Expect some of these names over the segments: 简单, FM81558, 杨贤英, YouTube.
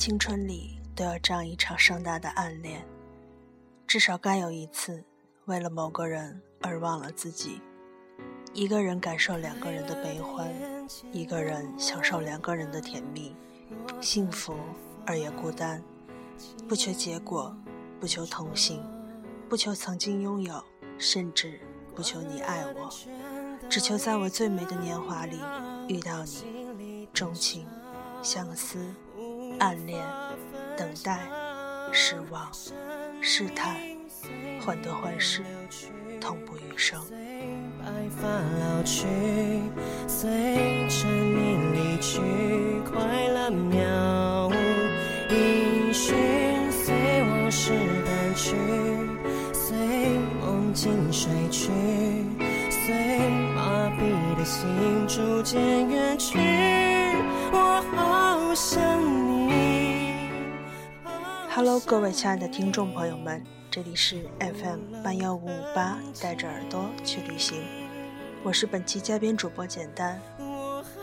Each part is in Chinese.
青春里都有这样一场盛大的暗恋，至少该有一次为了某个人而忘了自己，一个人感受两个人的悲欢，一个人享受两个人的甜蜜，幸福而也孤单，不求结果，不求同行，不求曾经拥有，甚至不求你爱我，只求在我最美的年华里遇到你。钟情、相思、暗恋、等待、失望、试探，患得患失，痛不欲生。白发老去，随着你离去，快乐渺无音讯，随往事淡去，随梦境睡去，随麻痹的心逐渐远去，我好想你。Hello， 各位亲爱的听众朋友们。这里是 FM81558，带着耳朵去旅行。我是本期嘉宾主播简单。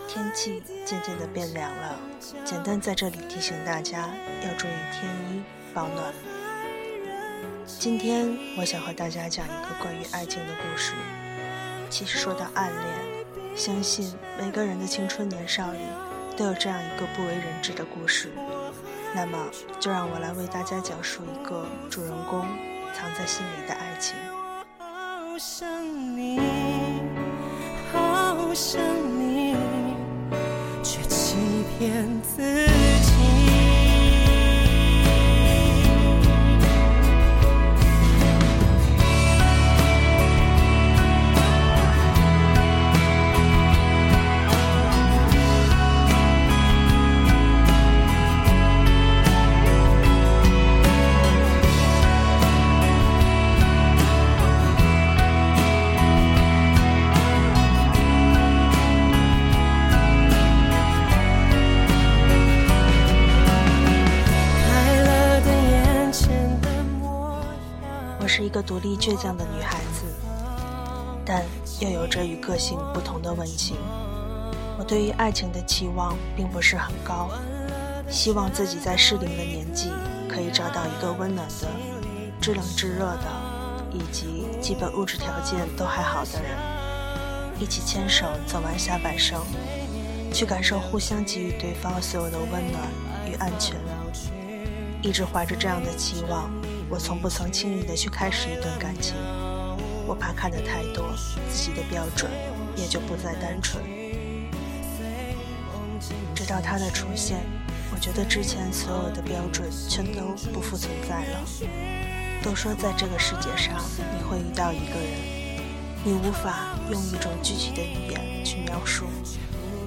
天气渐渐的变凉了，简单在这里提醒大家要注意添衣保暖。今天我想和大家讲一个关于爱情的故事。其实说到暗恋，相信每个人的青春年少里都有这样一个不为人知的故事。那么就让我来为大家讲述一个主人公藏在心里的爱情。好想你，好想你，却欺骗自己。一个独立倔强的女孩子，但又有着与个性不同的温情。我对于爱情的期望并不是很高，希望自己在适龄的年纪可以找到一个温暖的、知冷知热的，以及基本物质条件都还好的人，一起牵手走完下半生，去感受互相给予对方所有的温暖与安全。一直怀着这样的期望，我从不曾轻易地去开始一段感情。我怕看得太多，自己的标准也就不再单纯。直到他的出现，我觉得之前所有的标准全都不复存在了。都说在这个世界上你会遇到一个人，你无法用一种具体的语言去描述，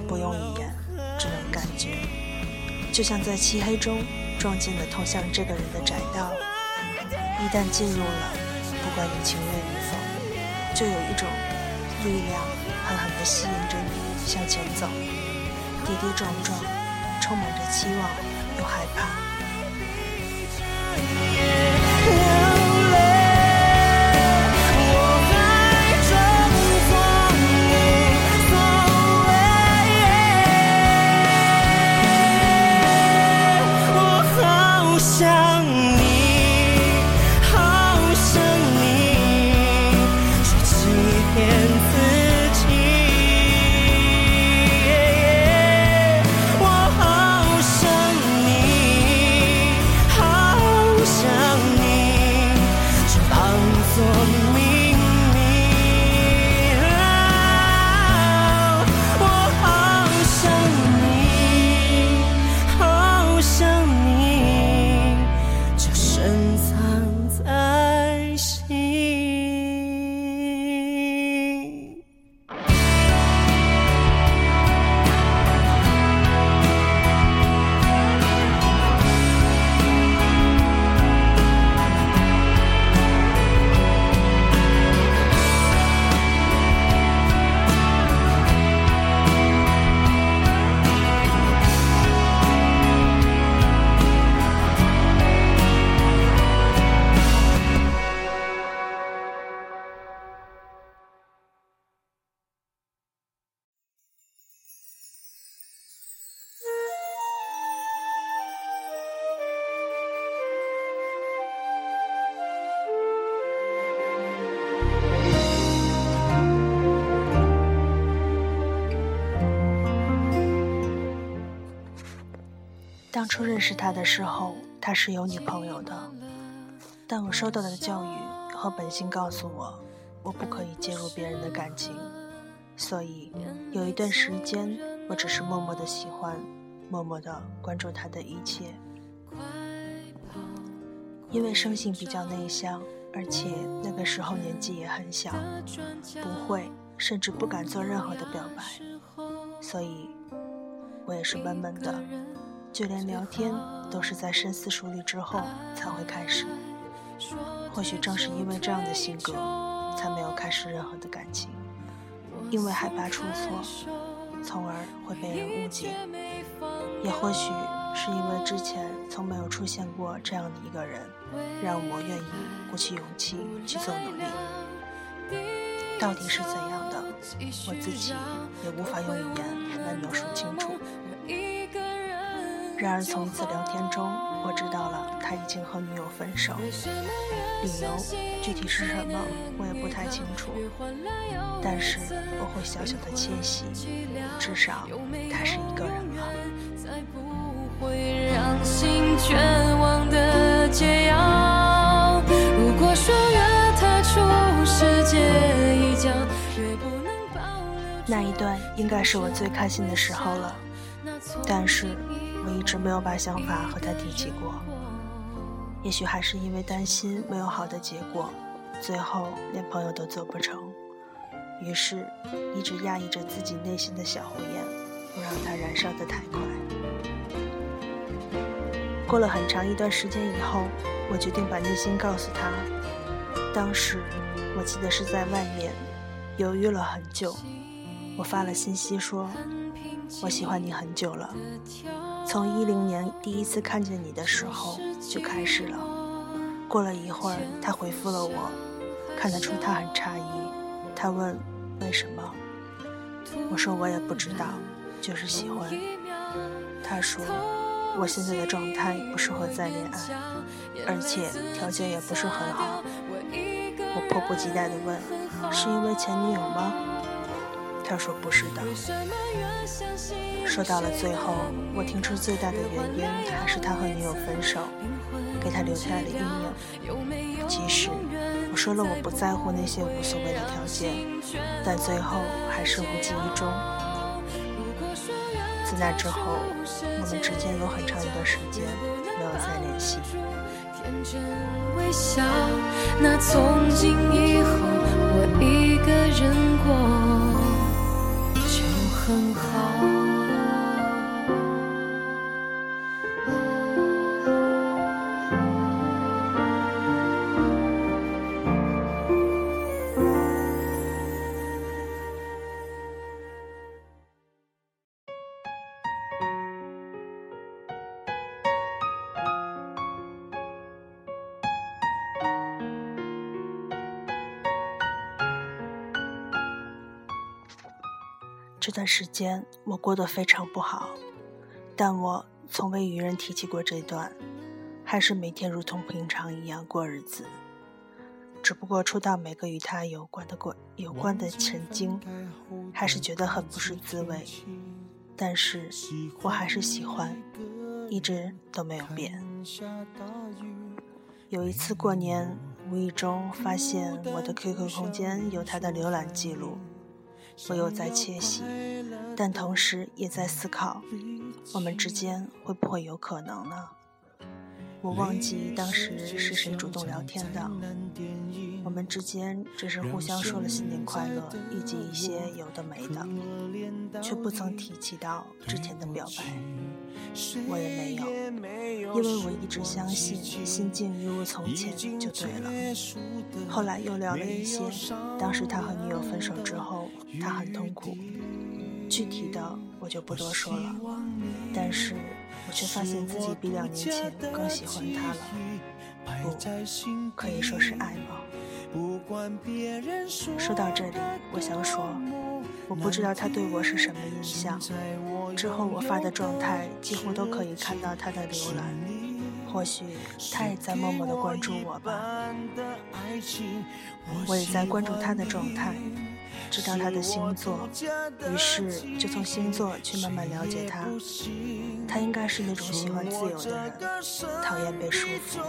不用语言只能感觉，就像在漆黑中撞进了通向这个人的窄道。一旦进入了，不管你情愿与否，就有一种力量狠狠地吸引着你向前走，跌跌撞撞，充满着期望又害怕。当初认识他的时候，他是有女朋友的，但我受到的教育和本性告诉我，我不可以介入别人的感情，所以有一段时间我只是默默的喜欢，默默的关注他的一切。因为生性比较内向，而且那个时候年纪也很小，不会甚至不敢做任何的表白，所以我也是闷闷的，就连聊天都是在深思熟虑之后才会开始。或许正是因为这样的性格，才没有开始任何的感情，因为害怕出错，从而会被人误解。也或许是因为之前从没有出现过这样的一个人，让我愿意鼓起勇气去做努力。到底是怎样的，我自己也无法用语言来描述清楚。然而从一次聊天中，我知道了他已经和女友分手，理由具体是什么我也不太清楚，但是我会小小的窃喜，至少他是一个人了。才不会让心全忘的解药，如果说让他出世界一角，越不能保留。那一段应该是我最开心的时候了，但是我一直没有把想法和他提起过，也许还是因为担心没有好的结果，最后连朋友都做不成，于是一直压抑着自己内心的小火焰，不让它燃烧得太快。过了很长一段时间以后，我决定把内心告诉他。当时我记得是在外面犹豫了很久，我发了信息说，我喜欢你很久了，从2010年第一次看见你的时候就开始了。过了一会儿，他回复了我，看得出他很诧异，他问为什么，我说我也不知道，就是喜欢。他说我现在的状态不适合再恋爱，而且条件也不是很好。我迫不及待地问，是因为前女友吗？他说不是的。说到了最后，我听出最大的原因还是他和女友分手，给他留下了阴影。即使我说了我不在乎那些无所谓的条件，但最后还是无疾而终。自那之后，我们之间有很长一段时间没有再联系。天真微笑，那从今以后我一个人过就很好。这段时间我过得非常不好，但我从未与人提起过这段，还是每天如同平常一样过日子，只不过触到每个与他有关的神经，还是觉得很不是滋味。但是我还是喜欢，一直都没有变。有一次过年，无意中发现我的 QQ 空间有他的浏览记录，我又在窃喜，但同时也在思考，我们之间会不会有可能呢？我忘记当时是谁主动聊天的，我们之间只是互相说了新年快乐以及一些有的没的，却不曾提起到之前的表白。我也没有，因为我一直相信心境一如从前就对了。后来又聊了一些，当时他和女友分手之后他很痛苦，具体的我就不多说了，但是我却发现自己比2年前更喜欢他了，不，可以说是爱吗？说到这里，我想说，我不知道他对我是什么印象。之后我发的状态几乎都可以看到他的浏览，或许他也在默默地关注我吧，我也在关注他的状态。知道他的星座，于是就从星座去慢慢了解他。他应该是那种喜欢自由的人，讨厌被束缚。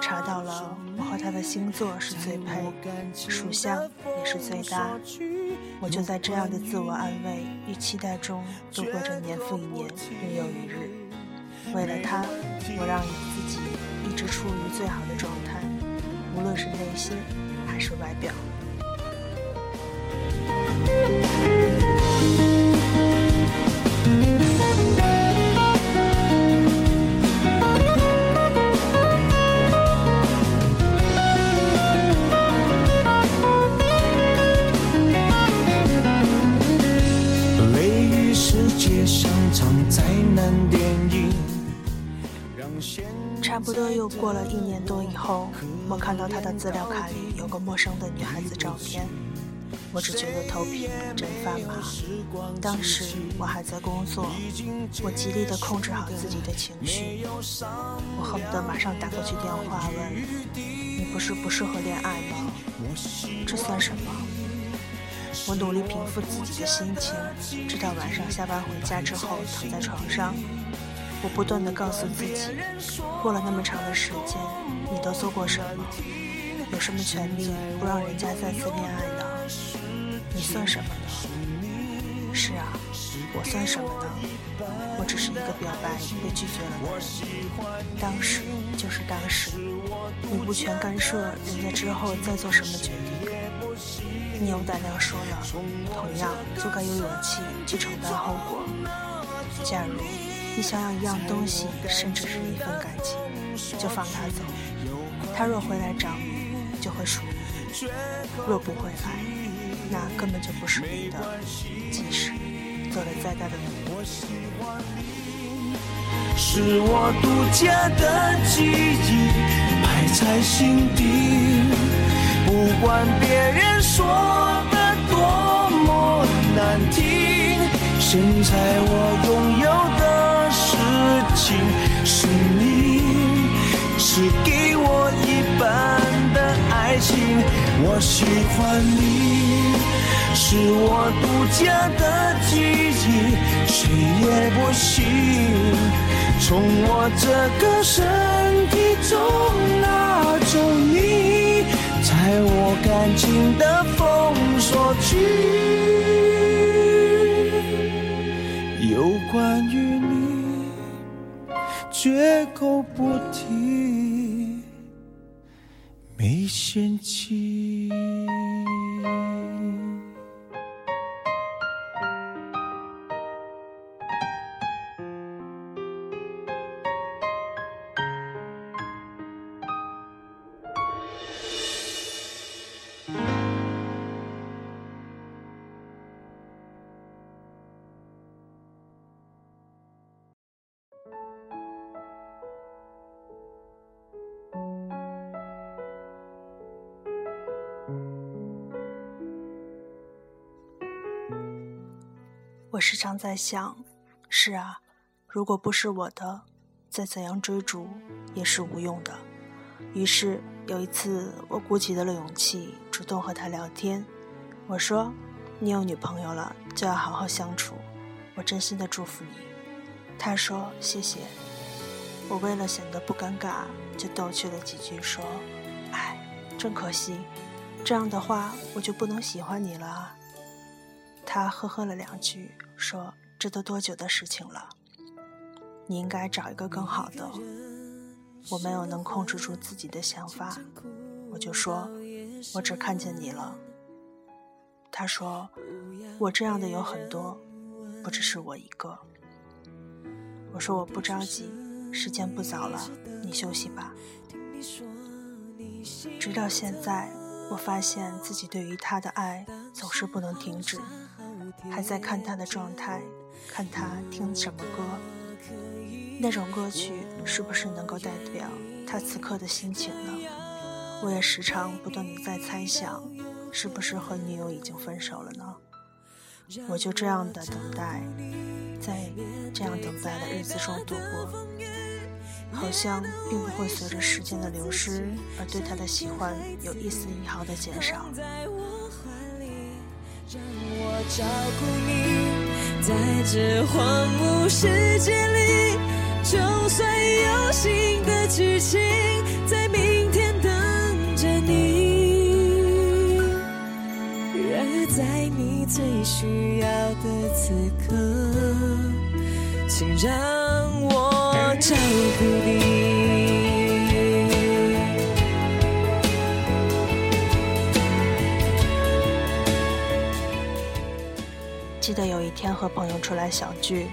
查到了，我和他的星座是最配，属相也是最搭。我就在这样的自我安慰与期待中度过着年复一年，日又一日。为了他，我让自己一直处于最好的状态，无论是内心还是外表。差不多又过了1年多以后，我看到他的资料卡里有个陌生的女孩子照片，我只觉得头皮真发麻。当时我还在工作，我极力地控制好自己的情绪，我恨不得马上打过去电话问你不是不适合恋爱吗？这算什么？我努力平复自己的心情，直到晚上下班回家之后躺在床上，我不断地告诉自己，过了那么长的时间，你都做过什么？有什么权利不让人家再次恋爱呢？你算什么呢？是啊，我算什么呢？我只是一个表白被拒绝了的人。当时就是当时，你无权干涉人家之后再做什么决定。你有胆量说了，同样就该有勇气去承担后果。假如你想要一样东西，甚至是一份感情，就放他走。他若回来找你，就会属于你；若不回来，那根本就不是你的，即使做了再大的努力。是我独家的记忆，埋在心底，不管别人说的多么难听，现在我拥有的是你，是给我一半的爱情。我喜欢你，是我独家的记忆，谁也不行从我这个身体中拿走你，在我感情的封锁区，有关于你绝口不提，没嫌弃。我时常在想，是啊，如果不是我的，再怎样追逐也是无用的。于是有一次，我鼓起了勇气主动和他聊天，我说你有女朋友了，就要好好相处，我真心的祝福你。他说谢谢。我为了显得不尴尬，就逗趣了几句说，哎，真可惜，这样的话我就不能喜欢你了啊。他呵呵了2句说，这都多久的事情了，你应该找一个更好的。我没有能控制住自己的想法，我就说我只看见你了。他说我这样的有很多，不只是我一个。我说我不着急，时间不早了，你休息吧。直到现在，我发现自己对于他的爱总是不能停止，还在看他的状态，看他听什么歌，那种歌曲是不是能够代表他此刻的心情呢？我也时常不断地在猜想，是不是和女友已经分手了呢？我就这样的等待，在这样等待的日子中度过，好像并不会随着时间的流失而对他的喜欢有一丝一毫的减少。照顾你，在这荒芜世界里，就算有新的剧情在明天等着你，然而在你最需要的此刻，请让我照顾你。记得有一天和朋友出来小聚，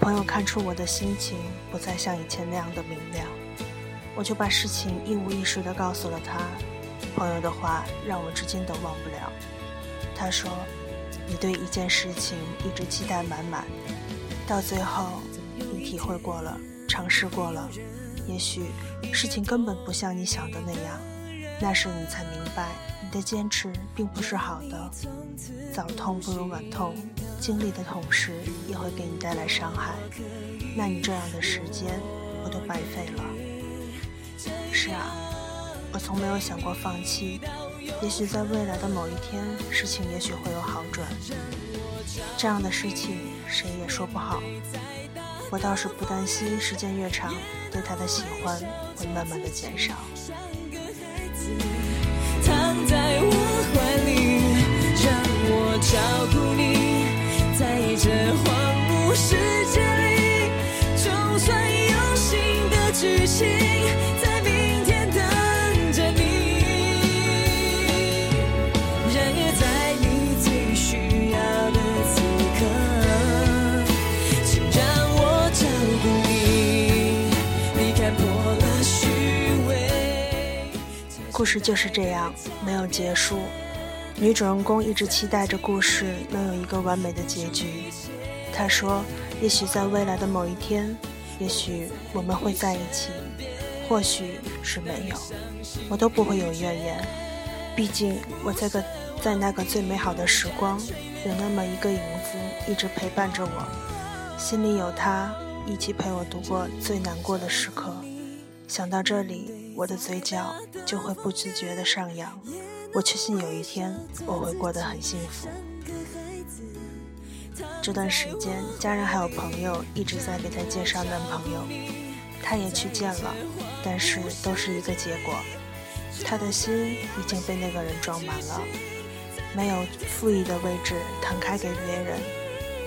朋友看出我的心情不再像以前那样的明亮，我就把事情一五一十地告诉了他。朋友的话让我至今都忘不了，他说，你对一件事情一直期待满满，到最后你体会过了，尝试过了，也许事情根本不像你想的那样，那时你才明白你的坚持并不是好的，早痛不如晚痛，经历的同时也会给你带来伤害，那你这样的时间我都白费了。是啊，我从没有想过放弃，也许在未来的某一天，事情也许会有好转，这样的事情谁也说不好，我倒是不担心时间越长，对他的喜欢会慢慢的减少。躺在我怀里，让我照顾你，在这荒芜世界里，就算有新的剧情在明天等着你，然而在你最需要的此刻，请让我照顾你，你看破了虚伪。故事就是这样，没有结束。女主人公一直期待着故事能有一个完美的结局。她说，也许在未来的某一天，也许我们会在一起，或许是没有，我都不会有怨言。毕竟我在那个最美好的时光，有那么一个影子一直陪伴着我，心里有她，一起陪我度过最难过的时刻。想到这里，我的嘴角就会不自觉地上扬，我确信有一天我会过得很幸福。这段时间，家人还有朋友一直在给她介绍男朋友，她也去见了，但是都是一个结果，她的心已经被那个人装满了，没有富裕的位置摊开给别人，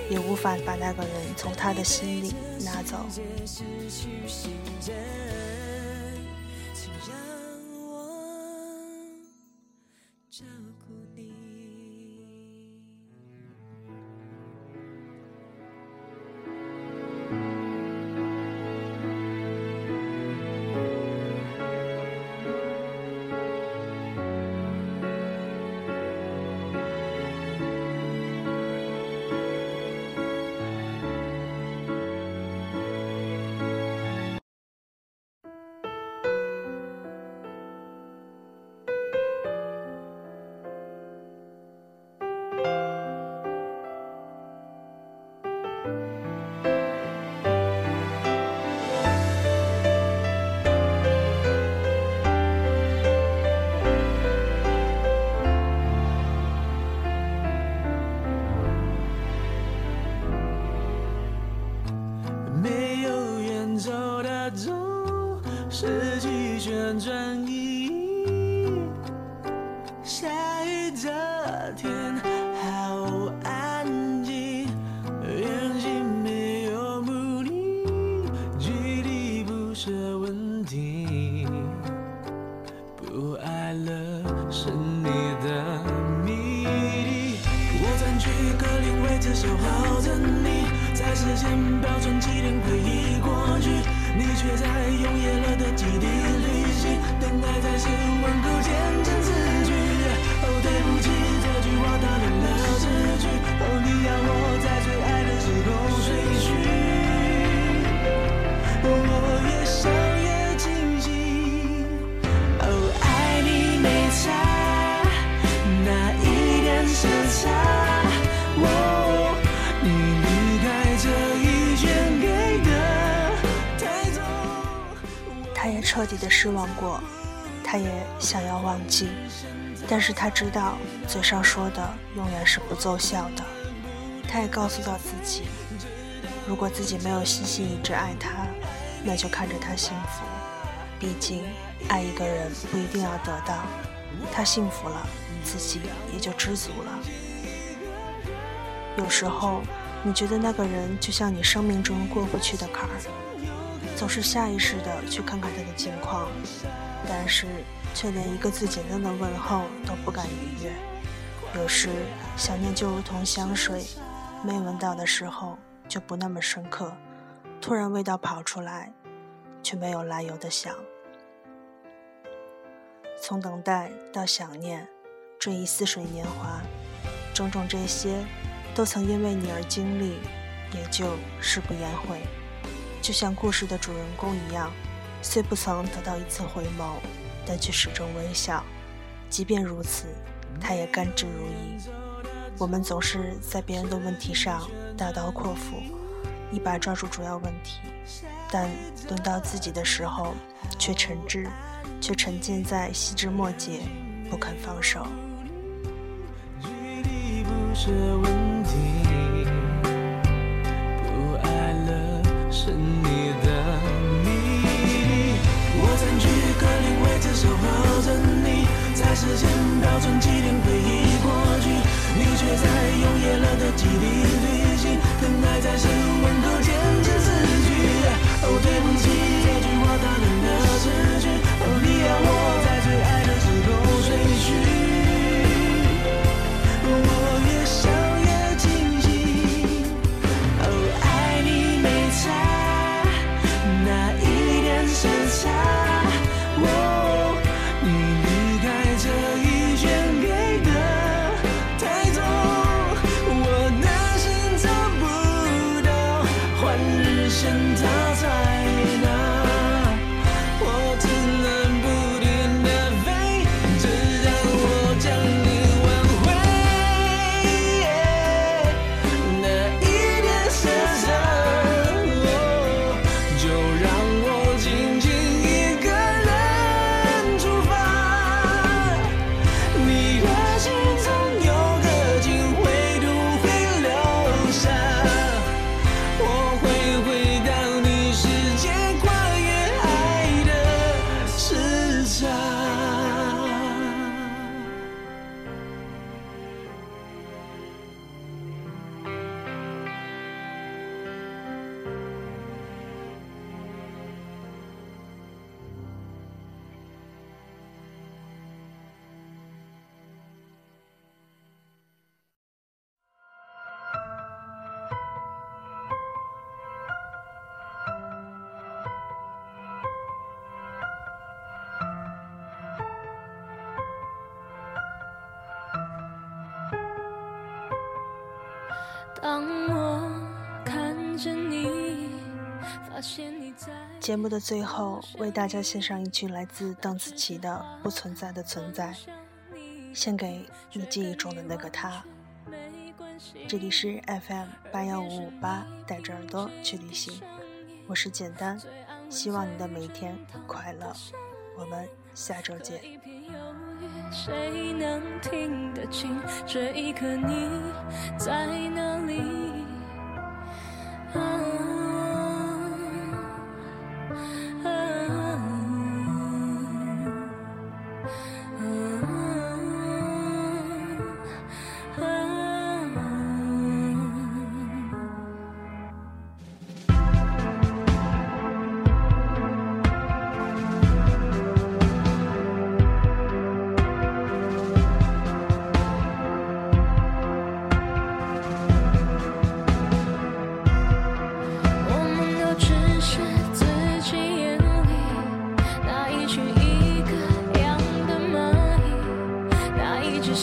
也无法把那个人从她的心里拿走。是几圈转移，下雨的天好安静，远近没有目的，距离不是问题，不爱了是你的谜底。我占据一个另位置，消耗着你，在时间标准既定回忆过去，你却在永夜了的基地旅行，等待才是顽固坚强字句。哦，对不起，这句话打乱了秩序。哦，你要我在最爱的时空睡去，哦，我越想越清醒。哦，爱你没差，那一点相差。哦，你离开这一圈给的。他也彻底的失望过，他也想要忘记，但是他知道嘴上说的永远是不奏效的。他也告诉到自己，如果自己没有细心一直爱他，那就看着他幸福。毕竟爱一个人不一定要得到，他幸福了，自己也就知足了。有时候你觉得那个人就像你生命中过不去的坎儿，总是下意识的去看看他的近况，但是却连一个最简单的问候都不敢逾越。有时想念就如同香水，没闻到的时候就不那么深刻，突然味道跑出来，却没有来由的想。从等待到想念，追忆似水年华，种种这些都曾因为你而经历，也就事不言悔。就像故事的主人公一样，虽不曾得到一次回眸，但却始终微笑。即便如此，他也甘之如饴。我们总是在别人的问题上大刀阔斧，一把抓住主要问题，但轮到自己的时候却沉浸在细枝末节，不肯放手。距离不是问题，不爱了是你的你，我占据个另位置，守候着你，在时间标准几点回忆过去，你却在永夜了的记忆旅行，等待在身温口坚持自己。哦，对不起，这句话他能的失去，哦，你要我在最爱的时候睡去，我越想越清醒。哦，爱你没差那一点时差，哦，你离开这一圈给的太重，我哪是找不到换日线他才拿，我只能不停地飞，直到我将你挽回。那一点时差，哦，就让我静静一个人出发。你的心总有个境会都会留下，我会回到你世界，跨越爱的时差。当我看着你，发现你在。节目的最后，为大家献上一句来自邓紫棋的《不存在的存在》，献给你记忆中的那个他。这里是 FM81558，带着耳朵去旅行，我是简单，希望你的每一天快乐，我们下周见。谁能听得清这一刻你在哪里，只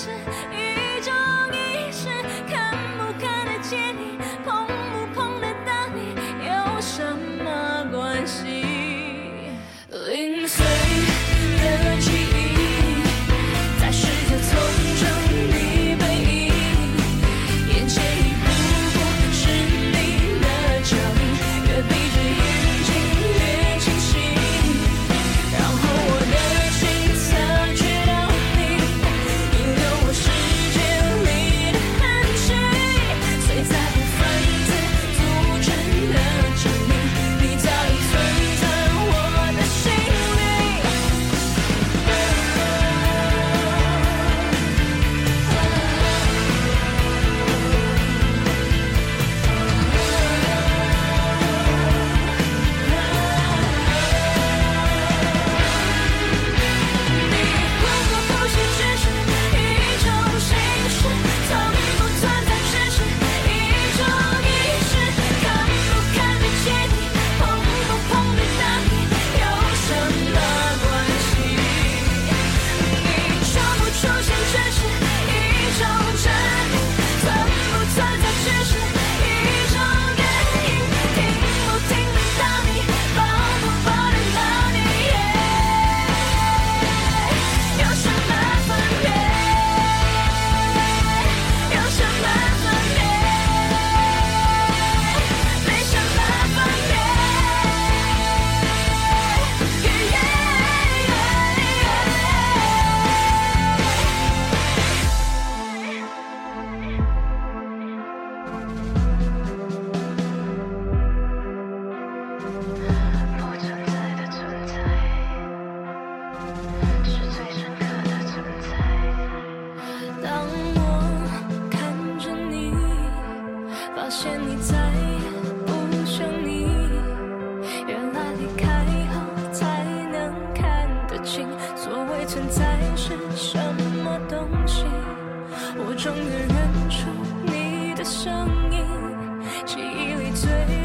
是一种意识，看不看得见你，碰不终于认出你的声音，记忆里最